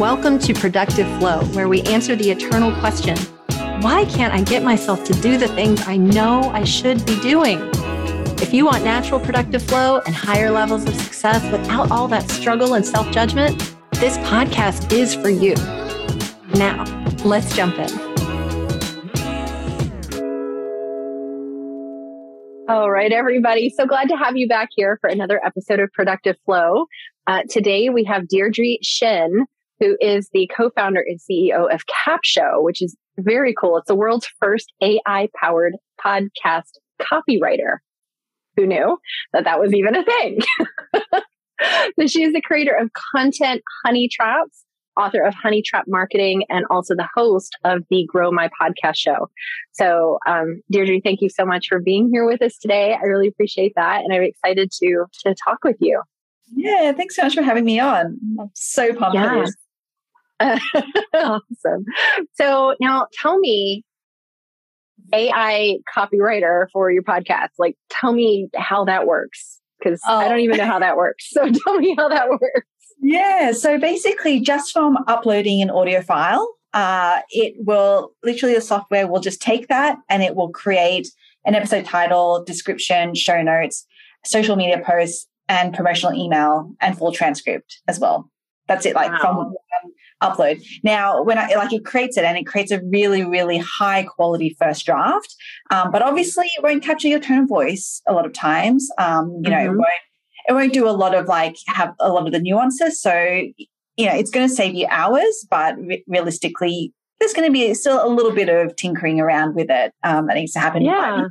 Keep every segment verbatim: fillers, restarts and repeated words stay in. Welcome to Productive Flow, where we answer the eternal question, why can't I get myself to do the things I know I should be doing? If you want natural productive flow and higher levels of success without all that struggle and self-judgment, this podcast is for you. Now, let's jump in. All right, everybody. So glad to have you back here for another episode of Productive Flow. Uh, today, we have Deirdre Tshien, who is the co-founder and C E O of Capsho, which is very cool. It's the world's first A I-powered podcast copywriter. Who knew that that was even a thing? So she is the creator of Content Honey Traps, author of Honey Trap Marketing, and also the host of the Grow My Podcast show. So um, Deirdre, thank you so much for being here with us today. I really appreciate that. And I'm excited to to talk with you. Yeah, thanks so much for having me on. I'm so pumped yeah. for this. Uh, awesome. So now tell me, A I copywriter for your podcast, like tell me how that works, because oh. I don't even know how that works. So tell me how that works. Yeah. So basically just from uploading an audio file, uh, it will literally the software will just take that and it will create an episode title, description, show notes, social media posts, and promotional email and full transcript as well. That's it, like wow. from um, upload. Now, when I like it creates it and it creates a really, really high quality first draft. Um, but obviously it won't capture your tone of voice a lot of times. Um, you mm-hmm. know, it won't it won't do a lot of like have a lot of the nuances. So, you know, it's going to save you hours, but re- realistically, there's going to be still a little bit of tinkering around with it um, that needs to happen. Yeah.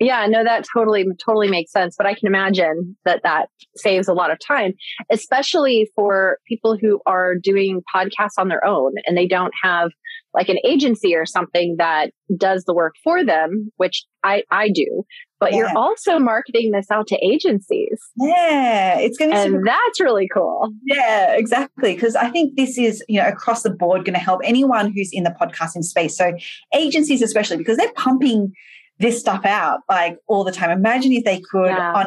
Yeah, no, that totally, totally makes sense. But I can imagine that that saves a lot of time, especially for people who are doing podcasts on their own and they don't have like an agency or something that does the work for them, which I, I do. But yeah. you're also marketing this out to agencies. Yeah, it's going to be. And super- that's really cool. Yeah, exactly. Because I think this is, you know, across the board going to help anyone who's in the podcasting space. So agencies especially, because they're pumping this stuff out like all the time. Imagine if they could yeah. on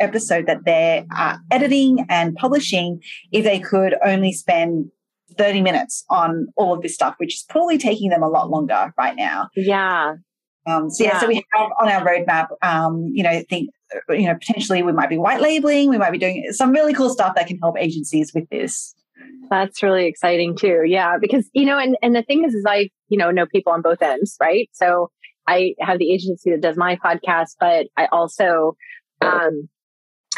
episode that they're uh, editing and publishing, if they could only spend thirty minutes on all of this stuff, which is probably taking them a lot longer right now. Yeah. Um, so yeah, yeah, so we have on our roadmap, um, you know, think, you know, potentially we might be white labeling, we might be doing some really cool stuff that can help agencies with this. That's really exciting too. Yeah. Because, you know, and, and the thing is, is I, you know, know people on both ends, right? So I have the agency that does my podcast, but I also, um,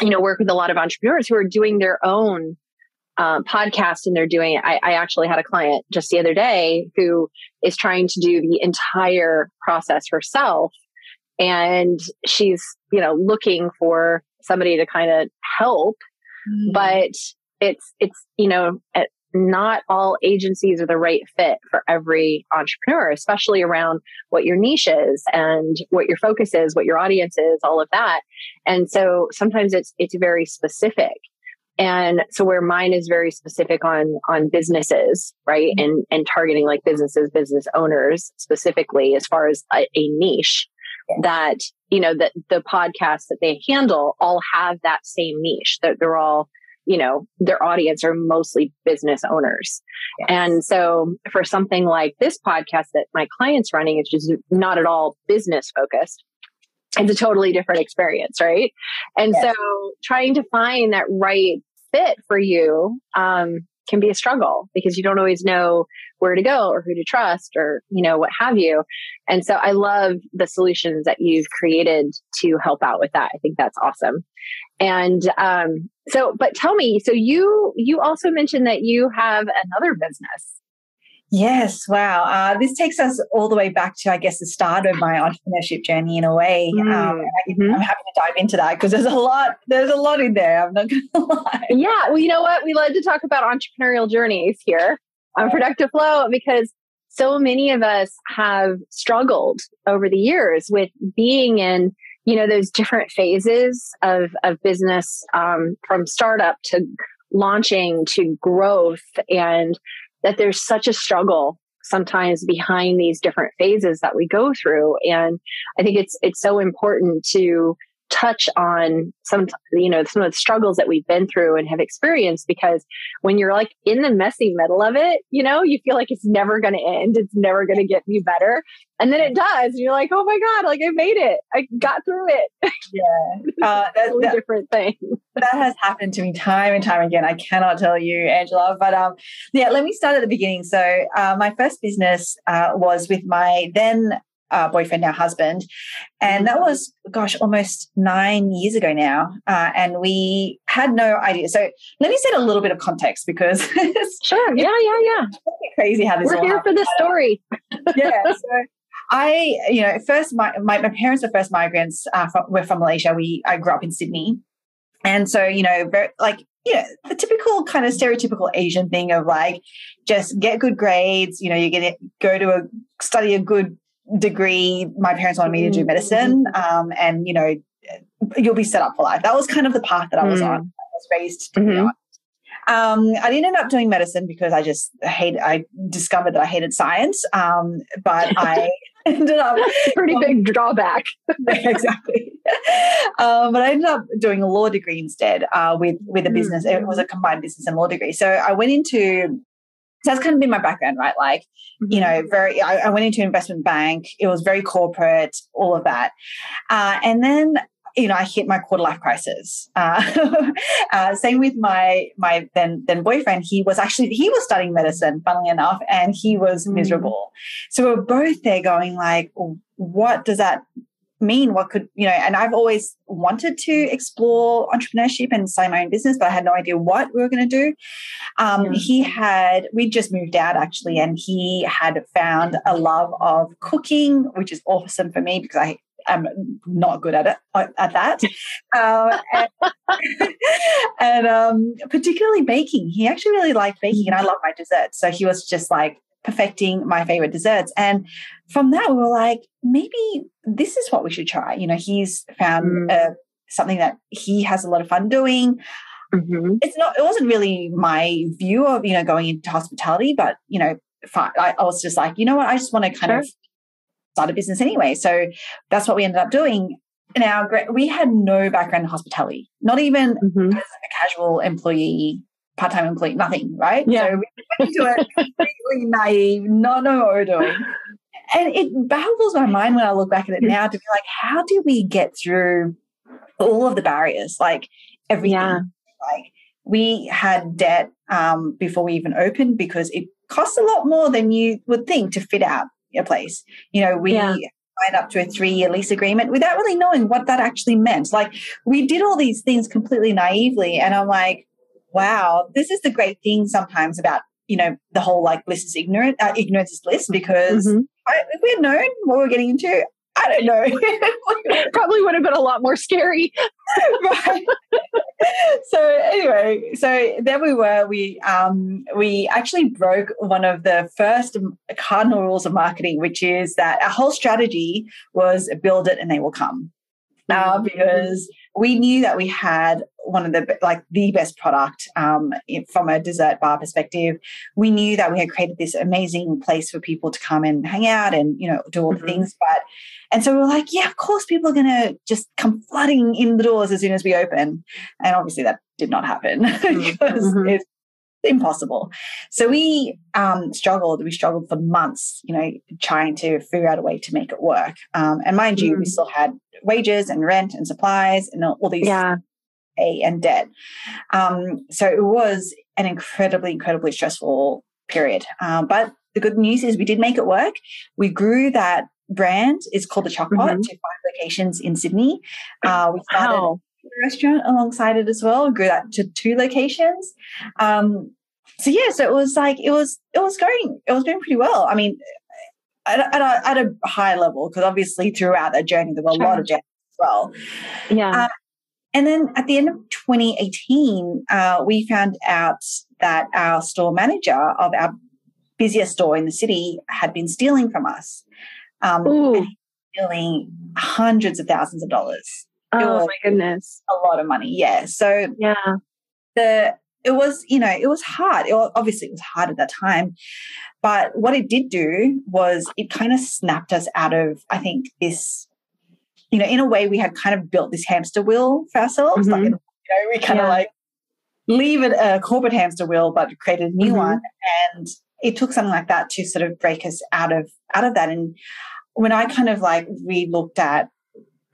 you know, work with a lot of entrepreneurs who are doing their own uh, podcast and they're doing it. I, I actually had a client just the other day who is trying to do the entire process herself. And she's, you know, looking for somebody to kind of help, mm. but it's, it's, you know, at, not all agencies are the right fit for every entrepreneur, especially around what your niche is and what your focus is, what your audience is, all of that. And so sometimes it's it's very specific. And so where mine is very specific on on businesses, right? And and targeting like businesses, business owners specifically, as far as a, a niche that, you know, that the podcasts that they handle all have that same niche, that they're all, you know, their audience are mostly business owners. Yes. And so for something like this podcast that my client's running, it's just not at all business focused. It's a totally different experience, right? And yes. so trying to find that right fit for you um, can be a struggle because you don't always know where to go or who to trust or, you know, what have you. And so I love the solutions that you've created to help out with that. I think that's awesome. And um, so, but tell me, so you you also mentioned that you have another business. Yes, wow. Uh, this takes us all the way back to, I guess, the start of my entrepreneurship journey in a way. Mm-hmm. Um, I, I'm happy to dive into that because there's a lot, there's a lot in there. I'm not going to lie. Yeah, well, you know what? We love to talk about entrepreneurial journeys here on Productive Flow because so many of us have struggled over the years with being in, you know, those different phases of, of business, um, from startup to launching to growth, and that there's such a struggle sometimes behind these different phases that we go through. And I think it's, it's so important to touch on some, you know, some of the struggles that we've been through and have experienced, because when you're like in the messy middle of it, you know, you feel like it's never going to end. It's never going to get me better. And then it does. And you're like, oh my God, like I made it. I got through it. Yeah. Uh, that's a that, different thing. That has happened to me time and time again. I cannot tell you, Angela, but um, yeah, let me start at the beginning. So uh, my first business uh, was with my then Uh, boyfriend, now husband. And that was, gosh, almost nine years ago now. Uh, and we had no idea. So let me set a little bit of context because... Sure. Yeah, yeah, yeah. It's crazy how this We're all here happened. For this story. Yeah. So I, you know, first, my, my, my parents were first migrants. Uh, from, we're from Malaysia. We I grew up in Sydney. And so, you know, very, like, you know, the typical kind of stereotypical Asian thing of like, just get good grades. You know, you're going to go to a, study a good degree. My parents wanted me to do medicine, um, and you know, you'll be set up for life. That was kind of the path that I was mm. on. I was raised to mm-hmm. be on. Um, I didn't end up doing medicine because I just hate. I discovered that I hated science, um, but I ended up pretty um, big drawback. Exactly. Um, but I ended up doing a law degree instead uh, with with a business. Mm. It was a combined business and law degree. So I went into. So that's kind of been my background, right? Like, mm-hmm. you know, very. I, I went into investment bank. It was very corporate, all of that. Uh, and then, you know, I hit my quarter life crisis. Uh, uh, same with my my then then boyfriend. He was actually he was studying medicine, funnily enough, and he was mm-hmm. miserable. So we we're both there, going like, what does that mean? What could you know? And I've always wanted to explore entrepreneurship and start my own business, but I had no idea what we were going to do. Um, mm. He had we just moved out actually, and he had found a love of cooking, which is awesome for me because I am not good at it at that, uh, and, and um, particularly baking. He actually really liked baking, and I love my desserts, so he was just like perfecting my favorite desserts. And from that, we were like, maybe this is what we should try. You know, he's found mm-hmm. uh, something that he has a lot of fun doing. Mm-hmm. It's not, it wasn't really my view of, you know, going into hospitality, but, you know, I, I was just like, you know what, I just want to kind sure. of start a business anyway. So that's what we ended up doing. Now, we had no background in hospitality, not even mm-hmm. as a casual employee, part-time employee, nothing, right? Yeah. So we went into it completely naive, not knowing what we're doing. And it baffles my mind when I look back at it now to be like, how do we get through all of the barriers? Like everything. Yeah. Like we had debt um, before we even opened because it costs a lot more than you would think to fit out a place. You know, we yeah. signed up to a three-year lease agreement without really knowing what that actually meant. Like we did all these things completely naively, and I'm like, wow, this is the great thing sometimes about, you know, the whole like bliss is ignorant, uh, ignorance is bliss, because mm-hmm. I, if we had known what we were getting into, I don't know. Probably would have been a lot more scary. Right. So anyway, so there we were. We um we actually broke one of the first cardinal rules of marketing, which is that our whole strategy was build it and they will come. Uh, because we knew that we had one of the like the best product um, from a dessert bar perspective. We knew that we had created this amazing place for people to come and hang out and, you know, do all mm-hmm. the things. But and so we were like, yeah, of course, people are going to just come flooding in the doors as soon as we open. And obviously that did not happen mm-hmm. because mm-hmm. it's impossible. So we um, struggled. We struggled for months, you know, trying to figure out a way to make it work. Um, and mind mm-hmm. you, we still had wages and rent and supplies and all these yeah. pay and debt. Um, so it was an incredibly, incredibly stressful period. Um, but the good news is we did make it work. We grew that brand. It's called The Choc Pot mm-hmm. to five locations in Sydney. Uh, we started wow. a restaurant alongside it as well. We grew that to two locations. Um, so yeah, so it was like it was it was going it was going pretty well. I mean, At a, at a high level, because obviously throughout that journey there were sure. a lot of deaths as well. Yeah. Uh, and then at the end of twenty eighteen, uh, we found out that our store manager of our busiest store in the city had been stealing from us, um, and stealing hundreds of thousands of dollars. Oh my goodness! A lot of money. Yeah. So yeah, the. It was, you know, it was hard. It was, obviously, it was hard at that time. But what it did do was it kind of snapped us out of, I think, this you know, in a way we had kind of built this hamster wheel for ourselves. Mm-hmm. Like, you know, we kind yeah. of like leave it a corporate hamster wheel, but created a new mm-hmm. one. And it took something like that to sort of break us out of, out of that. And when I kind of like re-looked at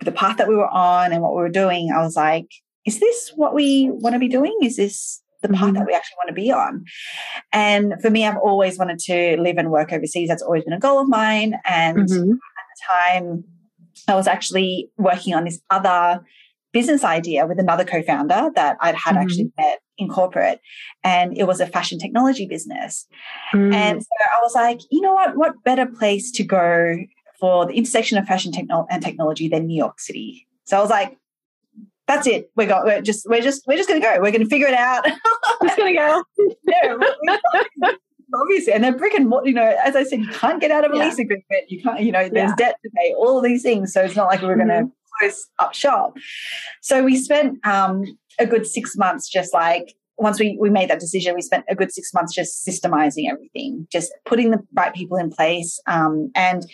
the path that we were on and what we were doing, I was like, is this what we want to be doing? Is this the path that we actually want to be on? And for me, I've always wanted to live and work overseas. That's always been a goal of mine. And mm-hmm. at the time, I was actually working on this other business idea with another co-founder that I'd had mm-hmm. actually met in corporate, and it was a fashion technology business. Mm. And so I was like, you know what, what better place to go for the intersection of fashion techno- and technology than New York City? So I was like, that's it. We're going, we're just, we're just, we're just going to go. We're going to figure it out. It's going to go. No, obviously. And they're brick and mortar, you know, as I said, you can't get out of a yeah. lease agreement. You can't, you know, there's yeah. debt to pay, all of these things. So it's not like we were mm-hmm. going to close up shop. So we spent um, a good six months just like, once we, we made that decision, we spent a good six months just systemizing everything, just putting the right people in place. Um, and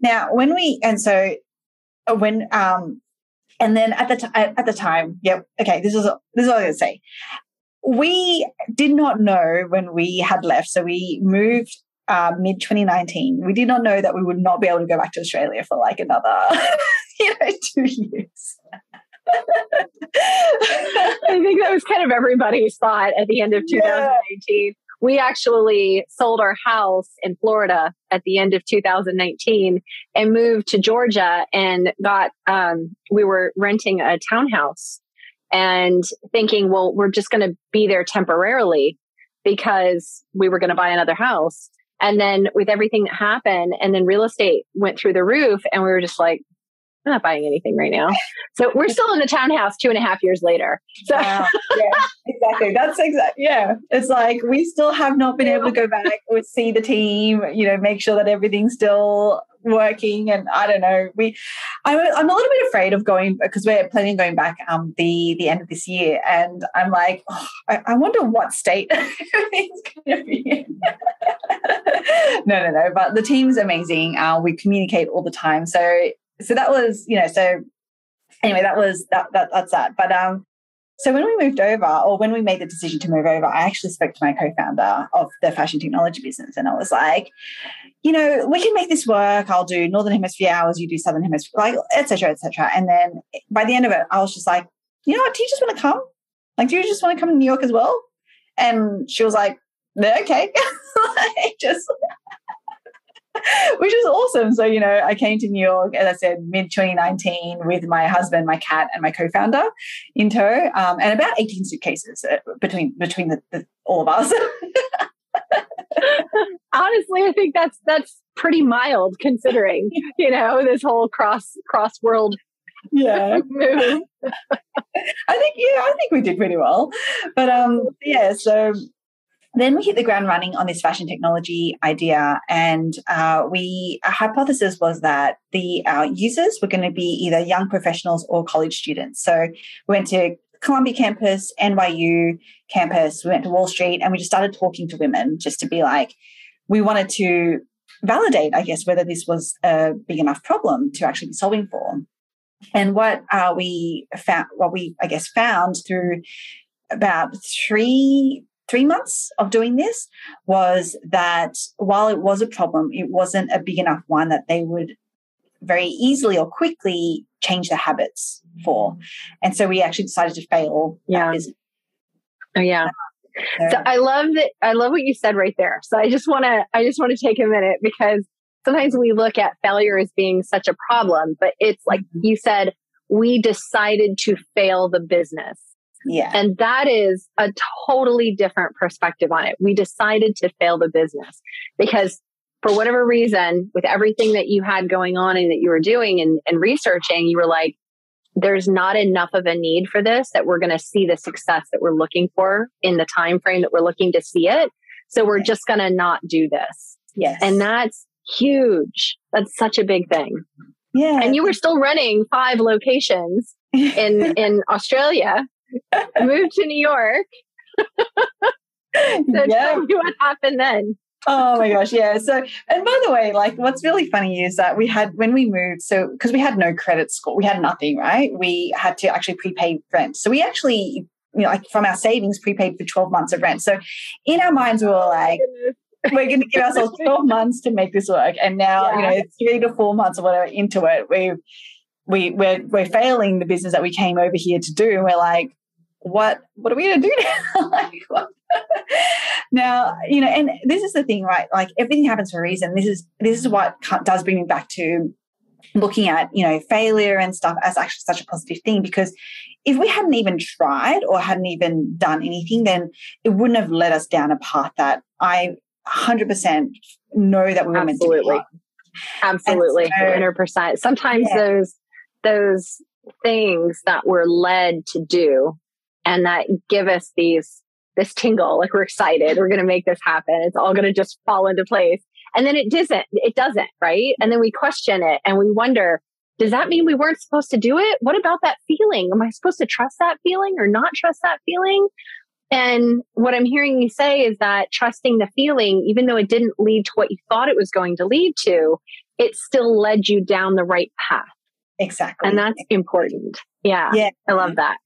now when we, and so when, um, And then at the t- at the time, yep, okay, this is this is all I'm going to say. We did not know when we had left, so we moved uh, mid twenty nineteen. We did not know that we would not be able to go back to Australia for like another, you know, two years. I think that was kind of everybody's thought at the end of twenty eighteen. Yeah. We actually sold our house in Florida at the end of two thousand nineteen and moved to Georgia and got, um, we were renting a townhouse and thinking, well, we're just going to be there temporarily because we were going to buy another house. And then with everything that happened, and then real estate went through the roof, and we were just like, I'm not buying anything right now. So we're still in the townhouse two and a half years later. So wow. Yeah, exactly. That's exactly. Yeah. It's like, we still have not been yeah. able to go back or see the team, you know, make sure that everything's still working. And I don't know, we, I'm, I'm a little bit afraid of going, because we're planning on going back um, the, the end of this year. And I'm like, oh, I, I wonder what state everything's going to be in. no, no, no. But the team's amazing. Uh, we communicate all the time. So So that was, you know, so anyway, that was, that, that that's that. But um, so when we moved over, or when we made the decision to move over, I actually spoke to my co-founder of the fashion technology business. And I was like, you know, we can make this work. I'll do Northern Hemisphere hours, you do Southern Hemisphere, like, et cetera, et cetera. And then by the end of it, I was just like, you know what, do you just want to come? Like, do you just want to come to New York as well? And she was like, okay. like, just... Which is awesome. So, you know, I came to New York, as I said, mid twenty nineteen with my husband, my cat, and my co-founder in tow, um, and about eighteen suitcases between between the, the, all of us. Honestly, I think that's that's pretty mild considering, you know, this whole cross cross world. Yeah. move. I think yeah, I think we did pretty well. But um, yeah, so. Then we hit the ground running on this fashion technology idea, and uh, we our hypothesis was that the our users were going to be either young professionals or college students. So we went to Columbia campus, N Y U campus, we went to Wall Street, and we just started talking to women just to be like, we wanted to validate, I guess, whether this was a big enough problem to actually be solving for. And what uh, we found, what we I guess found through about three. Three months of doing this was that while it was a problem, it wasn't a big enough one that they would very easily or quickly change their habits for. And so we actually decided to fail. Yeah. Oh, yeah. So, so I love that. I love what you said right there. So I just want to, I just want to take a minute, because sometimes we look at failure as being such a problem, but it's like you said, we decided to fail the business. Yeah. And that is a totally different perspective on it. We decided to fail the business because for whatever reason, with everything that you had going on and that you were doing and, and researching, you were like, there's not enough of a need for this that we're going to see the success that we're looking for in the time frame that we're looking to see it. So we're yes. just going to not do this. Yes. And that's huge. That's such a big thing. Yeah. And you were still running five locations in, in Australia. Moved to New York. So yeah. Tell me what happened then. Oh my gosh. Yeah. So, and by the way, like what's really funny is that we had, when we moved, so because we had no credit score, we had nothing, right? We had to actually prepay rent. So we actually, you know, like from our savings prepaid for twelve months of rent. So in our minds, we were like, we're going to give ourselves twelve months to make this work. And now, yeah. you know, three to four months or whatever into it, we, we, we're, we're failing the business that we came over here to do. And we're like, what, what are we going to do now? Like, what? Now, you know, and this is the thing, right? Like everything happens for a reason. This is, this is what does bring me back to looking at, you know, failure and stuff as actually such a positive thing, because if we hadn't even tried or hadn't even done anything, then it wouldn't have led us down a path that I one hundred percent know that we were Absolutely. meant to be on. Absolutely. Absolutely. So, one hundred percent. Sometimes yeah. those, those things that we're led to do and that give us these, this tingle, like we're excited, we're going to make this happen. It's all going to just fall into place. And then it doesn't, it doesn't, right? And then we question it and we wonder, does that mean we weren't supposed to do it? What about that feeling? Am I supposed to trust that feeling or not trust that feeling? And what I'm hearing you say is that trusting the feeling, even though it didn't lead to what you thought it was going to lead to, it still led you down the right path. Exactly. And that's important. Yeah. Yeah. I love that.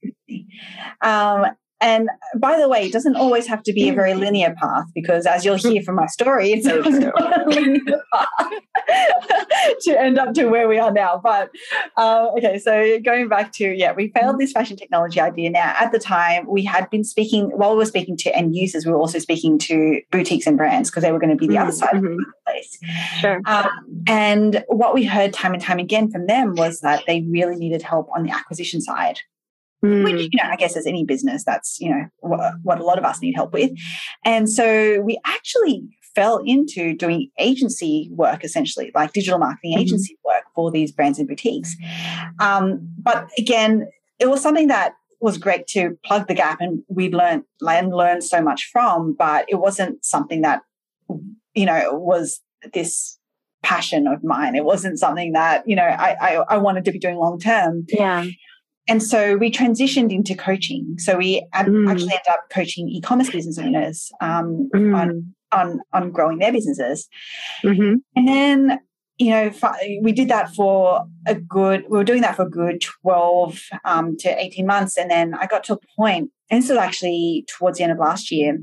Um, And by the way, it doesn't always have to be a very linear path, because as you'll hear from my story, it's so not a linear path to end up to where we are now. But uh, okay, so going back to, yeah, we failed this fashion technology idea. Now, at the time, we had been speaking, while we were speaking to end users, we were also speaking to boutiques and brands, because they were going to be the mm-hmm. other side mm-hmm. of the place. Sure. Um, and what we heard time and time again from them was that they really needed help on the acquisition side. Mm. Which, you know, I guess as any business, that's, you know, what, what a lot of us need help with. And so we actually fell into doing agency work, essentially, like digital marketing mm-hmm. agency work for these brands and boutiques. Um, but again, it was something that was great to plug the gap and we learned and learned so much from, but it wasn't something that, you know, was this passion of mine. It wasn't something that, you know, I, I, I wanted to be doing long term. Yeah. And so we transitioned into coaching. So we mm. actually ended up coaching e-commerce business owners um, mm. on, on on growing their businesses. Mm-hmm. And then, you know, we did that for a good, we were doing that for a good twelve um, to eighteen months. And then I got to a point, and this was actually towards the end of last year,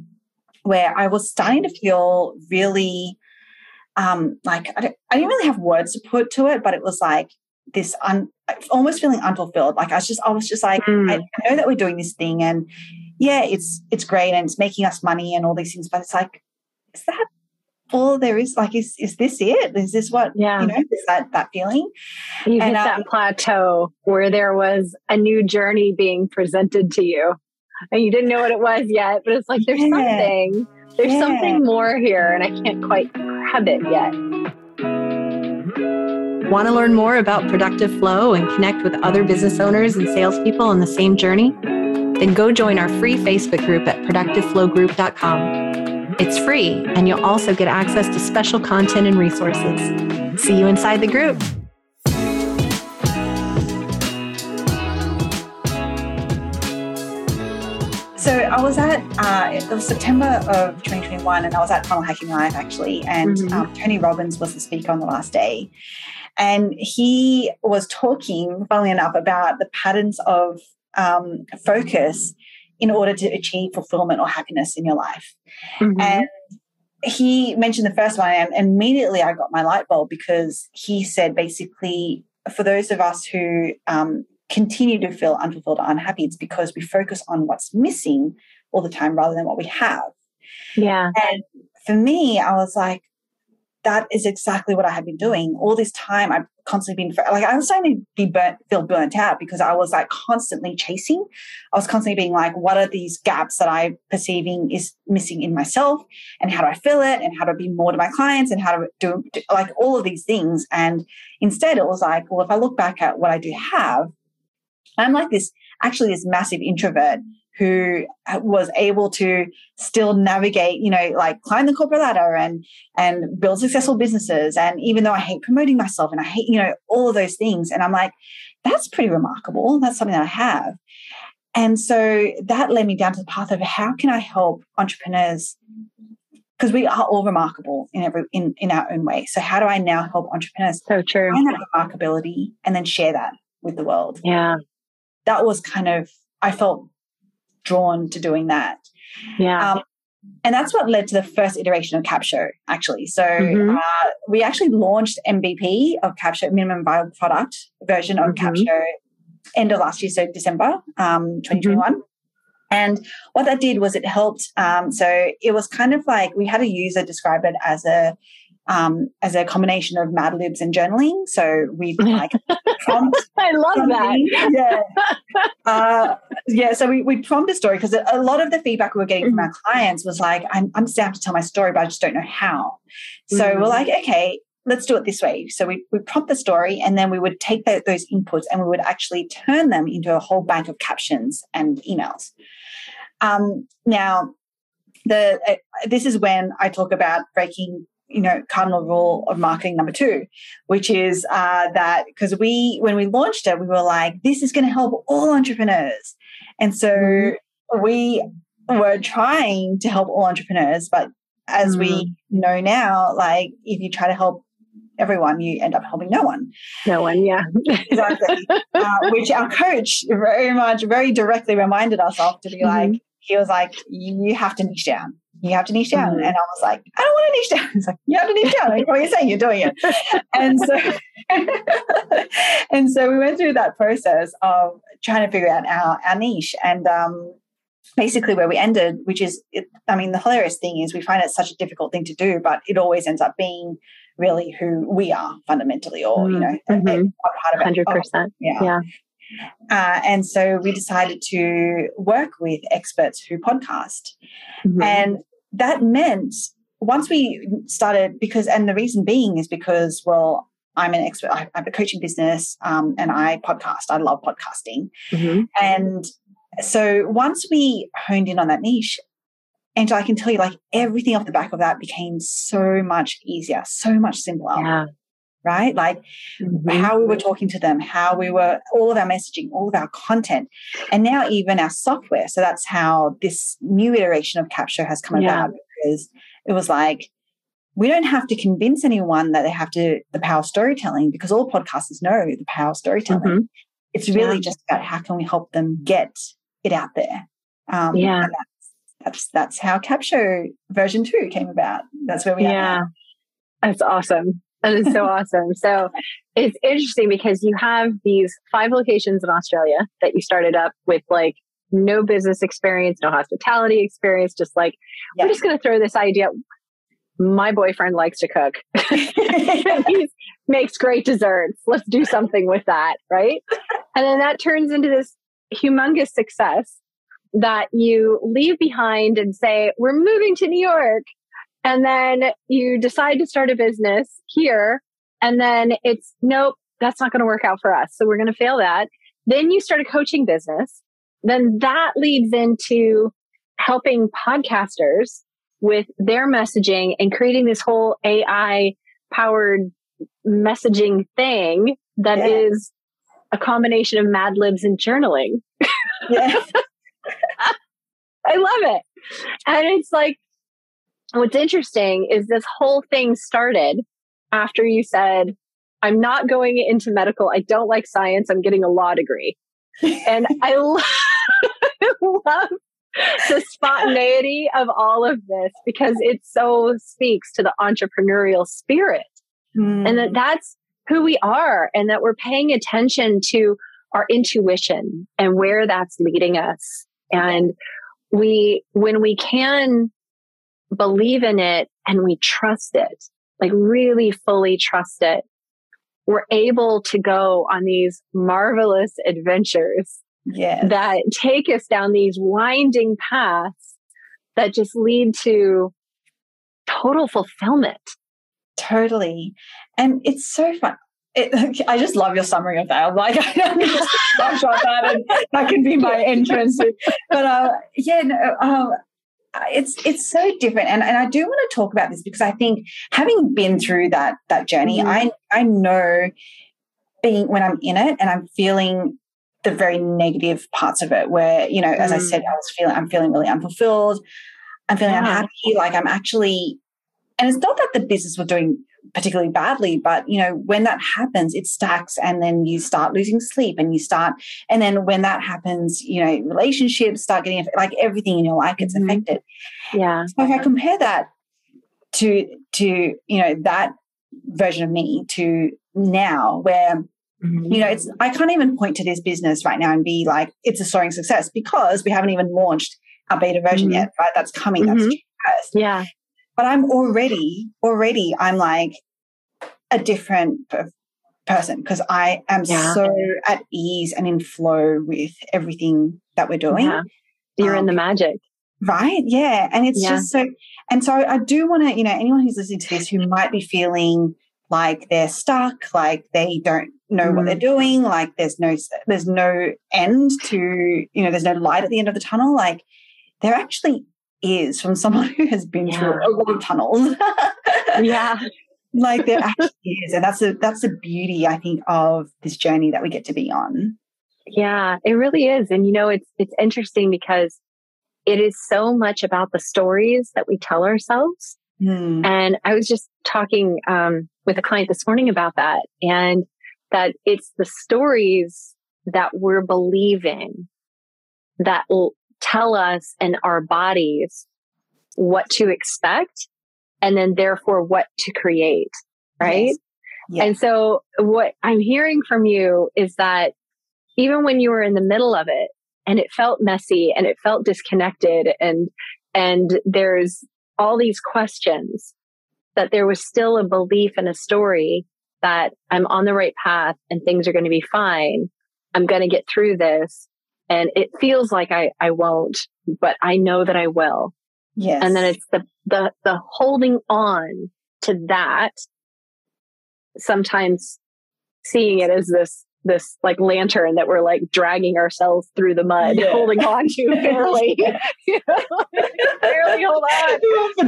where I was starting to feel really um, like, I, I didn't really have words to put to it, but it was like, this un, almost feeling unfulfilled. Like I was just, I was just like, mm. I know that we're doing this thing and yeah, it's, it's great. And it's making us money and all these things, but it's like, is that all there is? Like, is, is this it? Is this what, yeah. you know, is that, that feeling? You and hit um, that plateau where there was a new journey being presented to you and you didn't know what it was yet, but it's like, there's yeah. something, there's yeah. something more here and I can't quite grab it yet. Want to learn more about Productive Flow and connect with other business owners and salespeople on the same journey? Then go join our free Facebook group at productive flow group dot com. It's free, and you'll also get access to special content and resources. See you inside the group. So I was at, uh, it was September of twenty twenty-one and I was at Funnel Hacking Live actually, and mm-hmm. um, Tony Robbins was the speaker on the last day. And he was talking, funnily enough, about the patterns of um, focus in order to achieve fulfillment or happiness in your life. Mm-hmm. And he mentioned the first one and immediately I got my light bulb because he said basically for those of us who um, continue to feel unfulfilled or unhappy, it's because we focus on what's missing all the time rather than what we have. Yeah. And for me, I was like, that is exactly what I had been doing all this time. I've constantly been like I was starting to be burnt, feel burnt out because I was like constantly chasing. I was constantly being like, what are these gaps that I'm perceiving is missing in myself, and how do I fill it, and how to be more to my clients, and how to do like all of these things. And instead, it was like, well, if I look back at what I do have, I'm like this actually this massive introvert who was able to still navigate, you know, like climb the corporate ladder and and build successful businesses. And even though I hate promoting myself and I hate, you know, all of those things. And I'm like, that's pretty remarkable. That's something that I have. And so that led me down to the path of how can I help entrepreneurs because we are all remarkable in every in, in our own way. So how do I now help entrepreneurs so true. find that remarkability and then share that with the world? Yeah. That was kind of, I felt drawn to doing that. Yeah. Um, and that's what led to the first iteration of Capsho, actually. So mm-hmm. uh, we actually launched M V P of Capsho, minimum viable product version of mm-hmm. Capsho end of last year, so December um, twenty twenty-one. Mm-hmm. And what that did was it helped. Um, so it was kind of like we had a user describe it as a um, as a combination of Mad Libs and journaling. So we like prompt. I love that. Yeah. Uh, yeah. So we we prompt a story because a lot of the feedback we were getting from our clients was like, I'm I'm stamped to tell my story, but I just don't know how. So mm-hmm. we're like, okay, let's do it this way. So we we prompt the story, and then we would take the, those inputs and we would actually turn them into a whole bank of captions and emails. Um, now, the uh, this is when I talk about breaking, you know, cardinal rule of marketing number two, which is uh, that because we when we launched it, we were like, this is going to help all entrepreneurs, and so mm-hmm. we were trying to help all entrepreneurs. But as mm-hmm. we know now, like if you try to help everyone, you end up helping no one. No one, yeah. Exactly. Uh, which our coach very much, very directly reminded us of to be mm-hmm. like, he was like, you have to niche down. You have to niche down. Mm-hmm. And I was like, I don't want to niche down. He's like, you have to niche down. Like, what are you saying? You're doing it. And so and so we went through that process of trying to figure out our, our niche. And um, basically where we ended, which is, it, I mean, the hilarious thing is we find it such a difficult thing to do, but it always ends up being really who we are fundamentally, or mm-hmm. you know, mm-hmm. a part of it. one hundred percent. Yeah. yeah. Uh, and so we decided to work with experts who podcast, mm-hmm. and that meant once we started, because and the reason being is because well, I'm an expert. I have a coaching business, um, and I podcast. I love podcasting, mm-hmm. and so once we honed in on that niche. And I can tell you, like, everything off the back of that became so much easier, so much simpler, yeah. right? Like mm-hmm. how we were talking to them, how we were, all of our messaging, all of our content, and now even our software. So that's how this new iteration of Capsho has come yeah. about, because it was like, we don't have to convince anyone that they have to, the power of storytelling, because all podcasters know the power of storytelling. Mm-hmm. It's really yeah. just about how can we help them get it out there. Um, yeah. That's, that's how Capsho version two came about. That's where we yeah. are now. That's awesome. That is so awesome. So it's interesting because you have these five locations in Australia that you started up with, like no business experience, no hospitality experience, just like, yeah. we're just going to throw this idea. My boyfriend likes to cook. He makes great desserts. Let's do something with that, right? And then that turns into this humongous success that you leave behind and say, we're moving to New York. And then you decide to start a business here. And then it's, nope, that's not going to work out for us. So we're going to fail that. Then you start a coaching business. Then that leads into helping podcasters with their messaging and creating this whole A I-powered messaging thing that yeah. is a combination of Mad Libs and journaling. Yeah. I love it. And it's like, what's interesting is this whole thing started after you said, I'm not going into medical. I don't like science. I'm getting a law degree. And I, lo- I love the spontaneity of all of this because it so speaks to the entrepreneurial spirit mm. and that that's who we are and that we're paying attention to our intuition and where that's leading us. And we, when we can believe in it and we trust it, like really fully trust it, we're able to go on these marvelous adventures yes. that take us down these winding paths that just lead to total fulfillment. Totally. And it's so fun. It, I just love your summary of that. I'm like, I can just snapshot that and that can be my entrance. But uh, yeah, no, um, it's it's so different. And and I do want to talk about this because I think having been through that that journey, mm-hmm. I, I know being when I'm in it and I'm feeling the very negative parts of it where, you know, as mm-hmm. I said, I was feeling, I'm feeling really unfulfilled. I'm feeling yeah. unhappy, like I'm actually, and it's not that the business was doing particularly badly, but, you know, when that happens, it stacks, and then you start losing sleep, and you start, and then when that happens, you know, relationships start getting, like everything in your life gets mm-hmm. affected. Yeah. So if I compare that to, to, you know, that version of me to now where, mm-hmm. you know, it's, I can't even point to this business right now and be like, it's a soaring success, because we haven't even launched our beta version mm-hmm. yet, right? That's coming. Mm-hmm. That's first. Yeah. But I'm already, already, I'm like a different per- person because I am yeah. so at ease and in flow with everything that we're doing. Yeah. You're um, in the magic. Right. Yeah. And it's yeah. just so, and so I do want to, you know, anyone who's listening to this who might be feeling like they're stuck, like they don't know mm-hmm. what they're doing, like there's no, there's no end to, you know, there's no light at the end of the tunnel. Like they're actually is from someone who has been yeah. through a lot of tunnels. yeah. Like there actually is. And that's a, that's the beauty, I think, of this journey that we get to be on. Yeah, it really is. And, you know, it's, it's interesting because it is so much about the stories that we tell ourselves. Mm. And I was just talking um, with a client this morning about that, and that it's the stories that we're believing that will tell us and our bodies what to expect, and then therefore what to create, right? Yes. Yes. And so what I'm hearing from you is that even when you were in the middle of it and it felt messy and it felt disconnected and and there's all these questions, that there was still a belief and a story that I'm on the right path and things are going to be fine. I'm going to get through this. And it feels like I, I won't, but I know that I will. Yes. And then it's the, the, the holding on to that, sometimes seeing it as this, this like lantern that we're like dragging ourselves through the mud, yeah. holding on to barely, yeah. you know, barely hold on.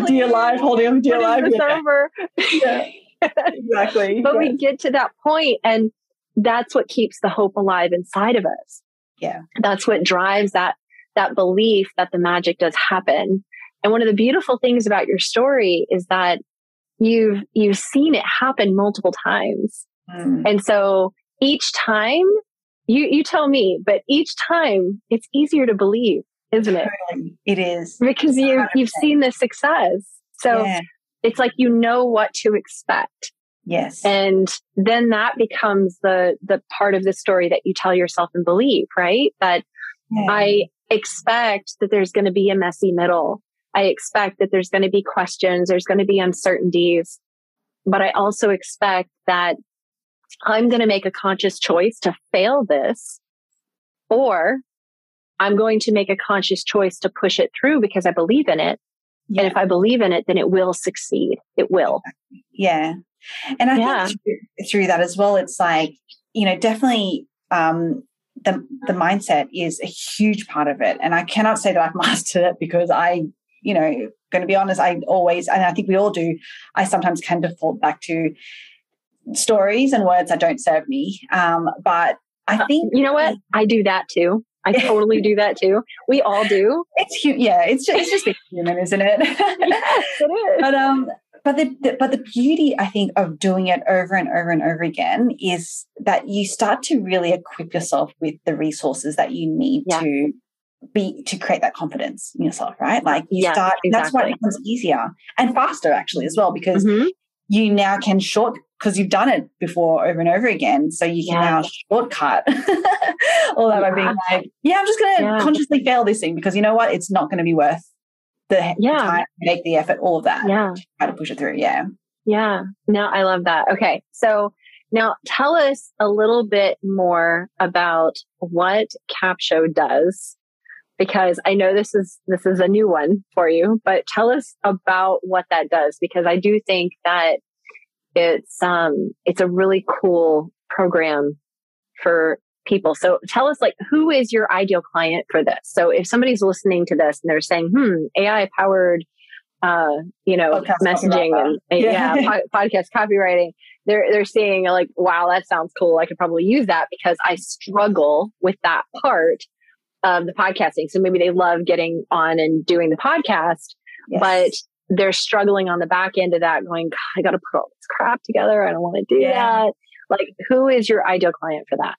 For dear life, holding on for dear life. Yeah. Over. Yeah. Exactly. But yeah. we get to that point, and that's what keeps the hope alive inside of us. Yeah. That's what drives that, that belief that the magic does happen. And one of the beautiful things about your story is that you've, you've seen it happen multiple times. Mm. And so each time you, you tell me, but each time it's easier to believe, isn't it? It is. Because you, you've seen the success. So yeah. it's like, you know what to expect. Yes. And then that becomes the, the part of the story that you tell yourself and believe, right? That yeah. I expect that there's going to be a messy middle. I expect that there's going to be questions. There's going to be uncertainties, but I also expect that I'm going to make a conscious choice to fail this, or I'm going to make a conscious choice to push it through because I believe in it. Yeah. And if I believe in it, then it will succeed. It will. Yeah. And I yeah. think through, through that as well, it's like, you know, definitely um, the the mindset is a huge part of it. And I cannot say that I've mastered it because I, you know, going to be honest, I always, and I think we all do, I sometimes can default back to stories and words that don't serve me. Um, but I think... Uh, you know what? I do that too. I totally do that too. We all do. It's yeah. It's just it's just being human, isn't it? Yes, it is. But um, but the, the but the beauty, I think, of doing it over and over and over again is that you start to really equip yourself with the resources that you need yeah. to be to create that confidence in yourself, right? Like you yeah, start. Exactly. That's why it becomes easier and faster, actually, as well, because mm-hmm. you now can short. Because you've done it before over and over again. So you can yeah. now shortcut all that yeah. by being like, yeah, I'm just going to yeah. consciously fail this thing because you know what? It's not going to be worth the yeah. time, make the effort, all of that. Yeah. Try to push it through. Yeah. Yeah. No, I love that. Okay. So now tell us a little bit more about what Capsho does, because I know this is, this is a new one for you, but tell us about what that does, because I do think that It's um it's a really cool program for people. So tell us, like, who is your ideal client for this? So if somebody's listening to this and they're saying, hmm, A I powered, uh, you know, podcast messaging and yeah, yeah po- podcast copywriting, they're they're seeing like, wow, that sounds cool. I could probably use that because I struggle with that part of the podcasting. So maybe they love getting on and doing the podcast, Yes. But they're struggling on the back end of that going, I got to put all this crap together. I don't want to do yeah. that. Like, who is your ideal client for that?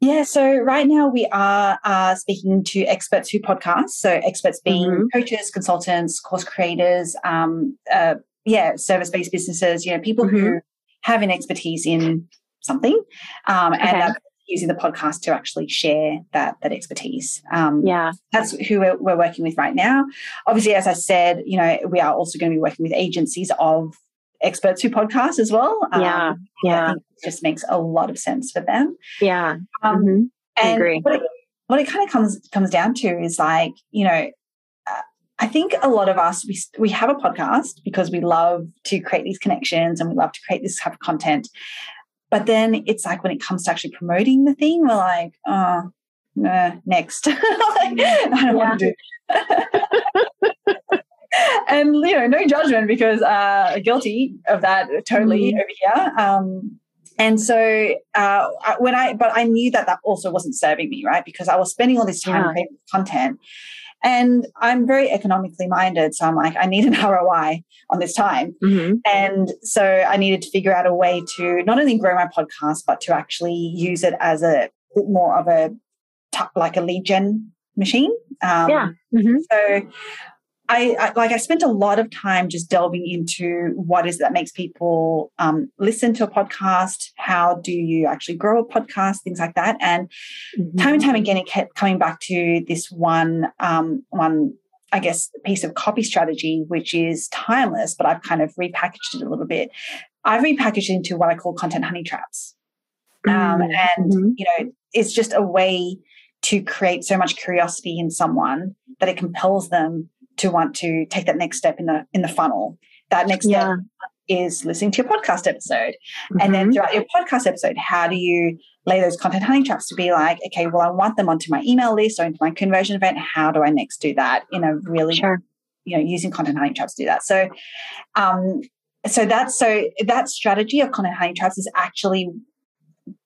Yeah. So right now we are uh, speaking to experts who podcast. So experts being mm-hmm. coaches, consultants, course creators, um, uh, yeah, service-based businesses, you know, people mm-hmm. who have an expertise in something um, okay. and are using the podcast to actually share that that expertise. Um, yeah. That's who we're, we're working with right now. Obviously, as I said, you know, we are also going to be working with agencies of experts who podcast as well. Um, yeah. Yeah. I think it just makes a lot of sense for them. Yeah. Um, mm-hmm. I and agree. What it, what it kind of comes, comes down to is like, you know, uh, I think a lot of us, we, we have a podcast because we love to create these connections and we love to create this type of content. But then it's like when it comes to actually promoting the thing, we're like, oh, nah, next. Like, I don't yeah. want to do it. And, you know, no judgment because uh, guilty of that totally mm-hmm. over here. Um, and so uh, when I, but I knew that that also wasn't serving me, right? Because I was spending all this time yeah. creating content and I'm very economically minded. So I'm like, I need an R O I on this time. Mm-hmm. And so I needed to figure out a way to not only grow my podcast, but to actually use it as a bit more of a, like a lead gen machine. Um, yeah. Mm-hmm. So I, I like I spent a lot of time just delving into what is it that makes people um, listen to a podcast, how do you actually grow a podcast, things like that. And mm-hmm. time and time again, it kept coming back to this one, um, one I guess, piece of copy strategy, which is timeless, but I've kind of repackaged it a little bit. I've repackaged it into what I call content honey traps. Mm-hmm. Um, and, mm-hmm. you know, it's just a way to create so much curiosity in someone that it compels them to want to take that next step in the in the funnel. That next yeah. step is listening to your podcast episode. Mm-hmm. And then throughout your podcast episode, how do you lay those content honey traps to be like, okay, well, I want them onto my email list or into my conversion event. How do I next do that in a really, sure. you know, using content honey traps to do that. So, um, so that's, so that strategy of content honey traps is actually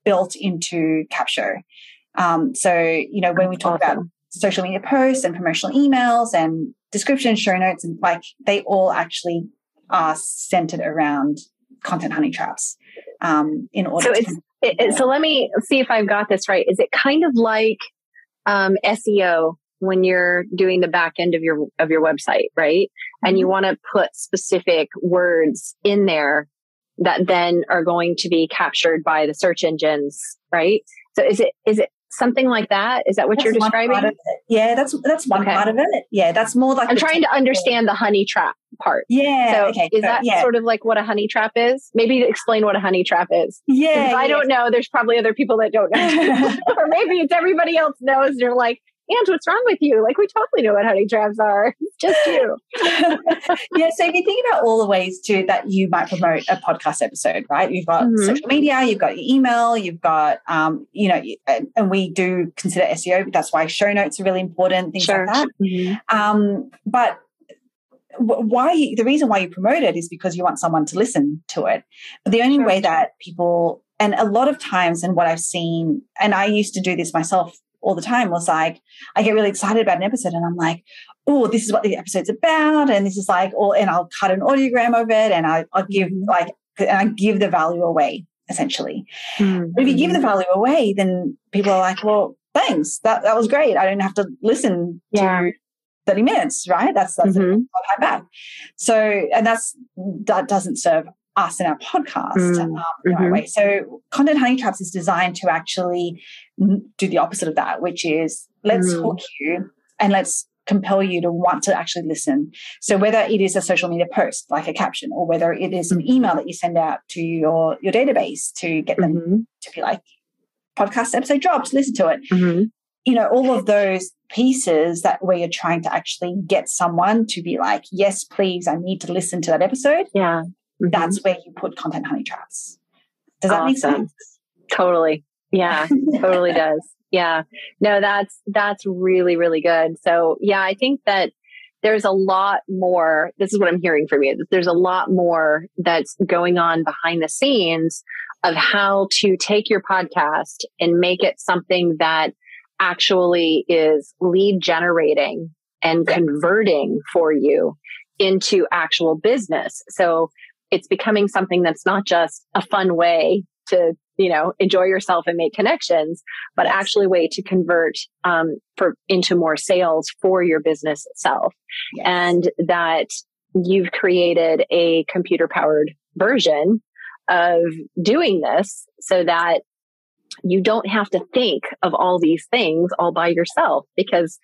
built into Capsho. Um, so, you know, when that's we talk awesome. About social media posts and promotional emails and description, show notes, and like they all actually are centered around content honey traps. Um, in order, so to it's it, it, so let me see if I've got this right. Is it kind of like um, S E O when you're doing the back end of your of your website, right? Mm-hmm. And you want to put specific words in there that then are going to be captured by the search engines, right? So is it is it something like that? Is that what that's you're describing? Yeah, that's that's one okay. part of it. Yeah, that's more like... I'm trying to understand the honey trap part. Yeah. So okay, is so, that yeah. sort of like what a honey trap is? Maybe explain what a honey trap is. Yeah. Because I yeah. don't know. There's probably other people that don't know. Or maybe it's everybody else knows and you're like, and what's wrong with you? Like, we totally know what honey traps are. Just you. Yeah. So if you think about all the ways too that you might promote a podcast episode, right? You've got mm-hmm. social media, you've got your email, you've got, um, you know, and, and we do consider S E O. But that's why show notes are really important, things sure. like that. Mm-hmm. Um, but why you, the reason why you promote it is because you want someone to listen to it. But the only sure. way that people, and a lot of times, and what I've seen, and I used to do this myself all the time, was like, I get really excited about an episode and I'm like, oh, this is what the episode's about. And this is like, all, and I'll cut an audiogram of it and I, I'll give like, and I give the value away essentially. Mm-hmm. But if you give the value away, then people are like, well, thanks. That that was great. I didn't have to listen yeah. to thirty minutes, right? That's, that's mm-hmm. a back. So, and that's, that doesn't serve us in our podcast mm-hmm. um, in our way. So content honey traps is designed to actually do the opposite of that, which is let's mm-hmm. hook you and let's compel you to want to actually listen. So whether it is a social media post, like a caption, or whether it is an email that you send out to your, your database to get them mm-hmm. to be like, podcast episode dropped, listen to it. Mm-hmm. You know, all of those pieces that where you're trying to actually get someone to be like, yes, please, I need to listen to that episode. Yeah. Mm-hmm. That's where you put content honey traps. Does that awesome. Make sense? Totally. Yeah, totally does. Yeah. No, that's, that's really, really good. So yeah, I think that there's a lot more, this is what I'm hearing from you. There's a lot more that's going on behind the scenes of how to take your podcast and make it something that actually is lead generating and converting for you. into actual business. So it's becoming something that's not just a fun way to, you know, enjoy yourself and make connections, but yes. actually a way to convert um, for into more sales for your business itself. Yes. And that you've created a computer-powered version of doing this so that you don't have to think of all these things all by yourself, because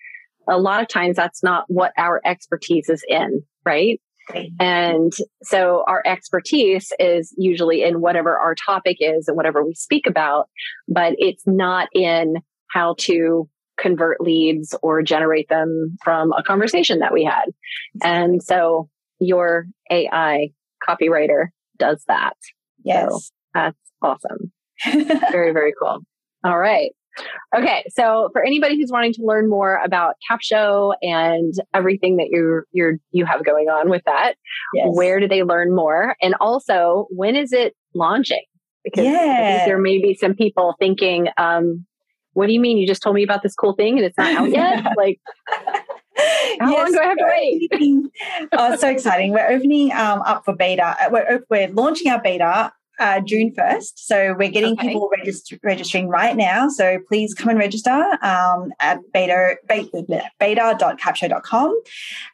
a lot of times that's not what our expertise is in, right? Right. And so our expertise is usually in whatever our topic is and whatever we speak about, but it's not in how to convert leads or generate them from a conversation that we had. And so your A I copywriter does that. Yes. So that's awesome. Very, very cool. All right. Okay. So for anybody who's wanting to learn more about Capsho and everything that you're, you're, you have going on with that, yes. where do they learn more? And also, when is it launching? Because yeah. there may be some people thinking, um, what do you mean? You just told me about this cool thing and it's not out yet? Like, how yes, long do I have to wait? Opening, oh, it's so exciting. We're opening um, up for beta. We're, we're launching our beta Uh, June first. So we're getting okay. people regist- registering right now. So please come and register um, at beta, beta, beta dot capsho dot com.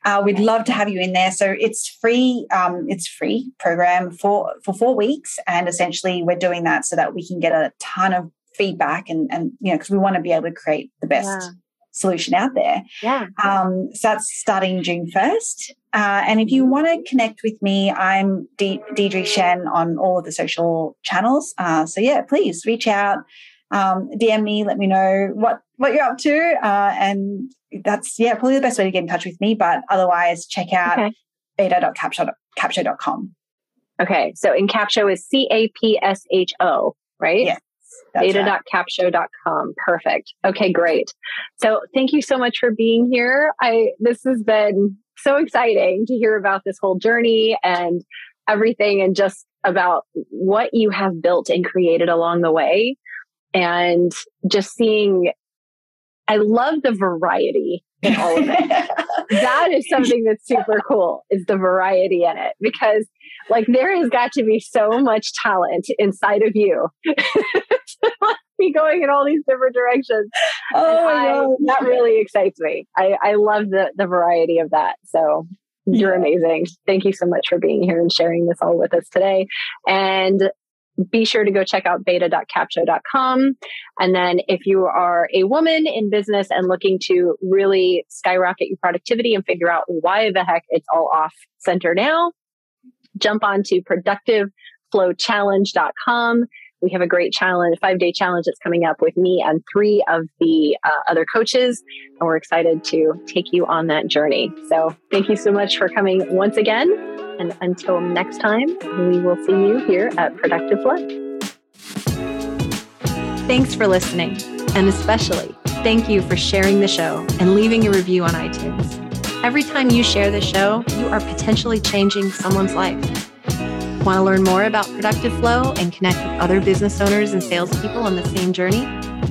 Uh, we'd love to have you in there. So it's free. Um, it's free program for, for four weeks. And essentially we're doing that so that we can get a ton of feedback and, and you know, because we want to be able to create the best yeah. solution out there. Yeah. Um, so that's starting June first. Uh, and if you want to connect with me, I'm De- Deirdre Tshien on all of the social channels. Uh, so, yeah, please reach out, um, D M me, let me know what, what you're up to. Uh, and that's, yeah, probably the best way to get in touch with me. But otherwise, check out okay. beta dot capsho dot com. Okay. So, in Capsho is C A P S H O, right? Yeah. beta dot capsho dot com. Perfect. Okay, great. So thank you so much for being here. I this has been so exciting to hear about this whole journey and everything, and just about what you have built and created along the way. And just seeing, I love the variety in all of it. That is something that's super cool, is the variety in it, because like there has got to be so much talent inside of you to be going in all these different directions. Oh, I, no. That really excites me. I, I love the, the variety of that. So you're yeah. amazing. Thank you so much for being here and sharing this all with us today. And be sure to go check out beta dot capsho dot com. And then if you are a woman in business and looking to really skyrocket your productivity and figure out why the heck it's all off center now, jump on to productive flow challenge dot com. We have a great challenge, five-day challenge that's coming up with me and three of the uh, other coaches. And we're excited to take you on that journey. So thank you so much for coming once again. And until next time, we will see you here at Productive Flow. Thanks for listening. And especially thank you for sharing the show and leaving a review on iTunes. Every time you share the show, you are potentially changing someone's life. Want to learn more about Productive Flow and connect with other business owners and salespeople on the same journey?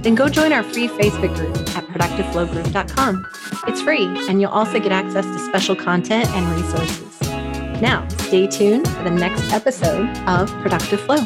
Then go join our free Facebook group at productive flow group dot com. It's free, and you'll also get access to special content and resources. Now, stay tuned for the next episode of Productive Flow.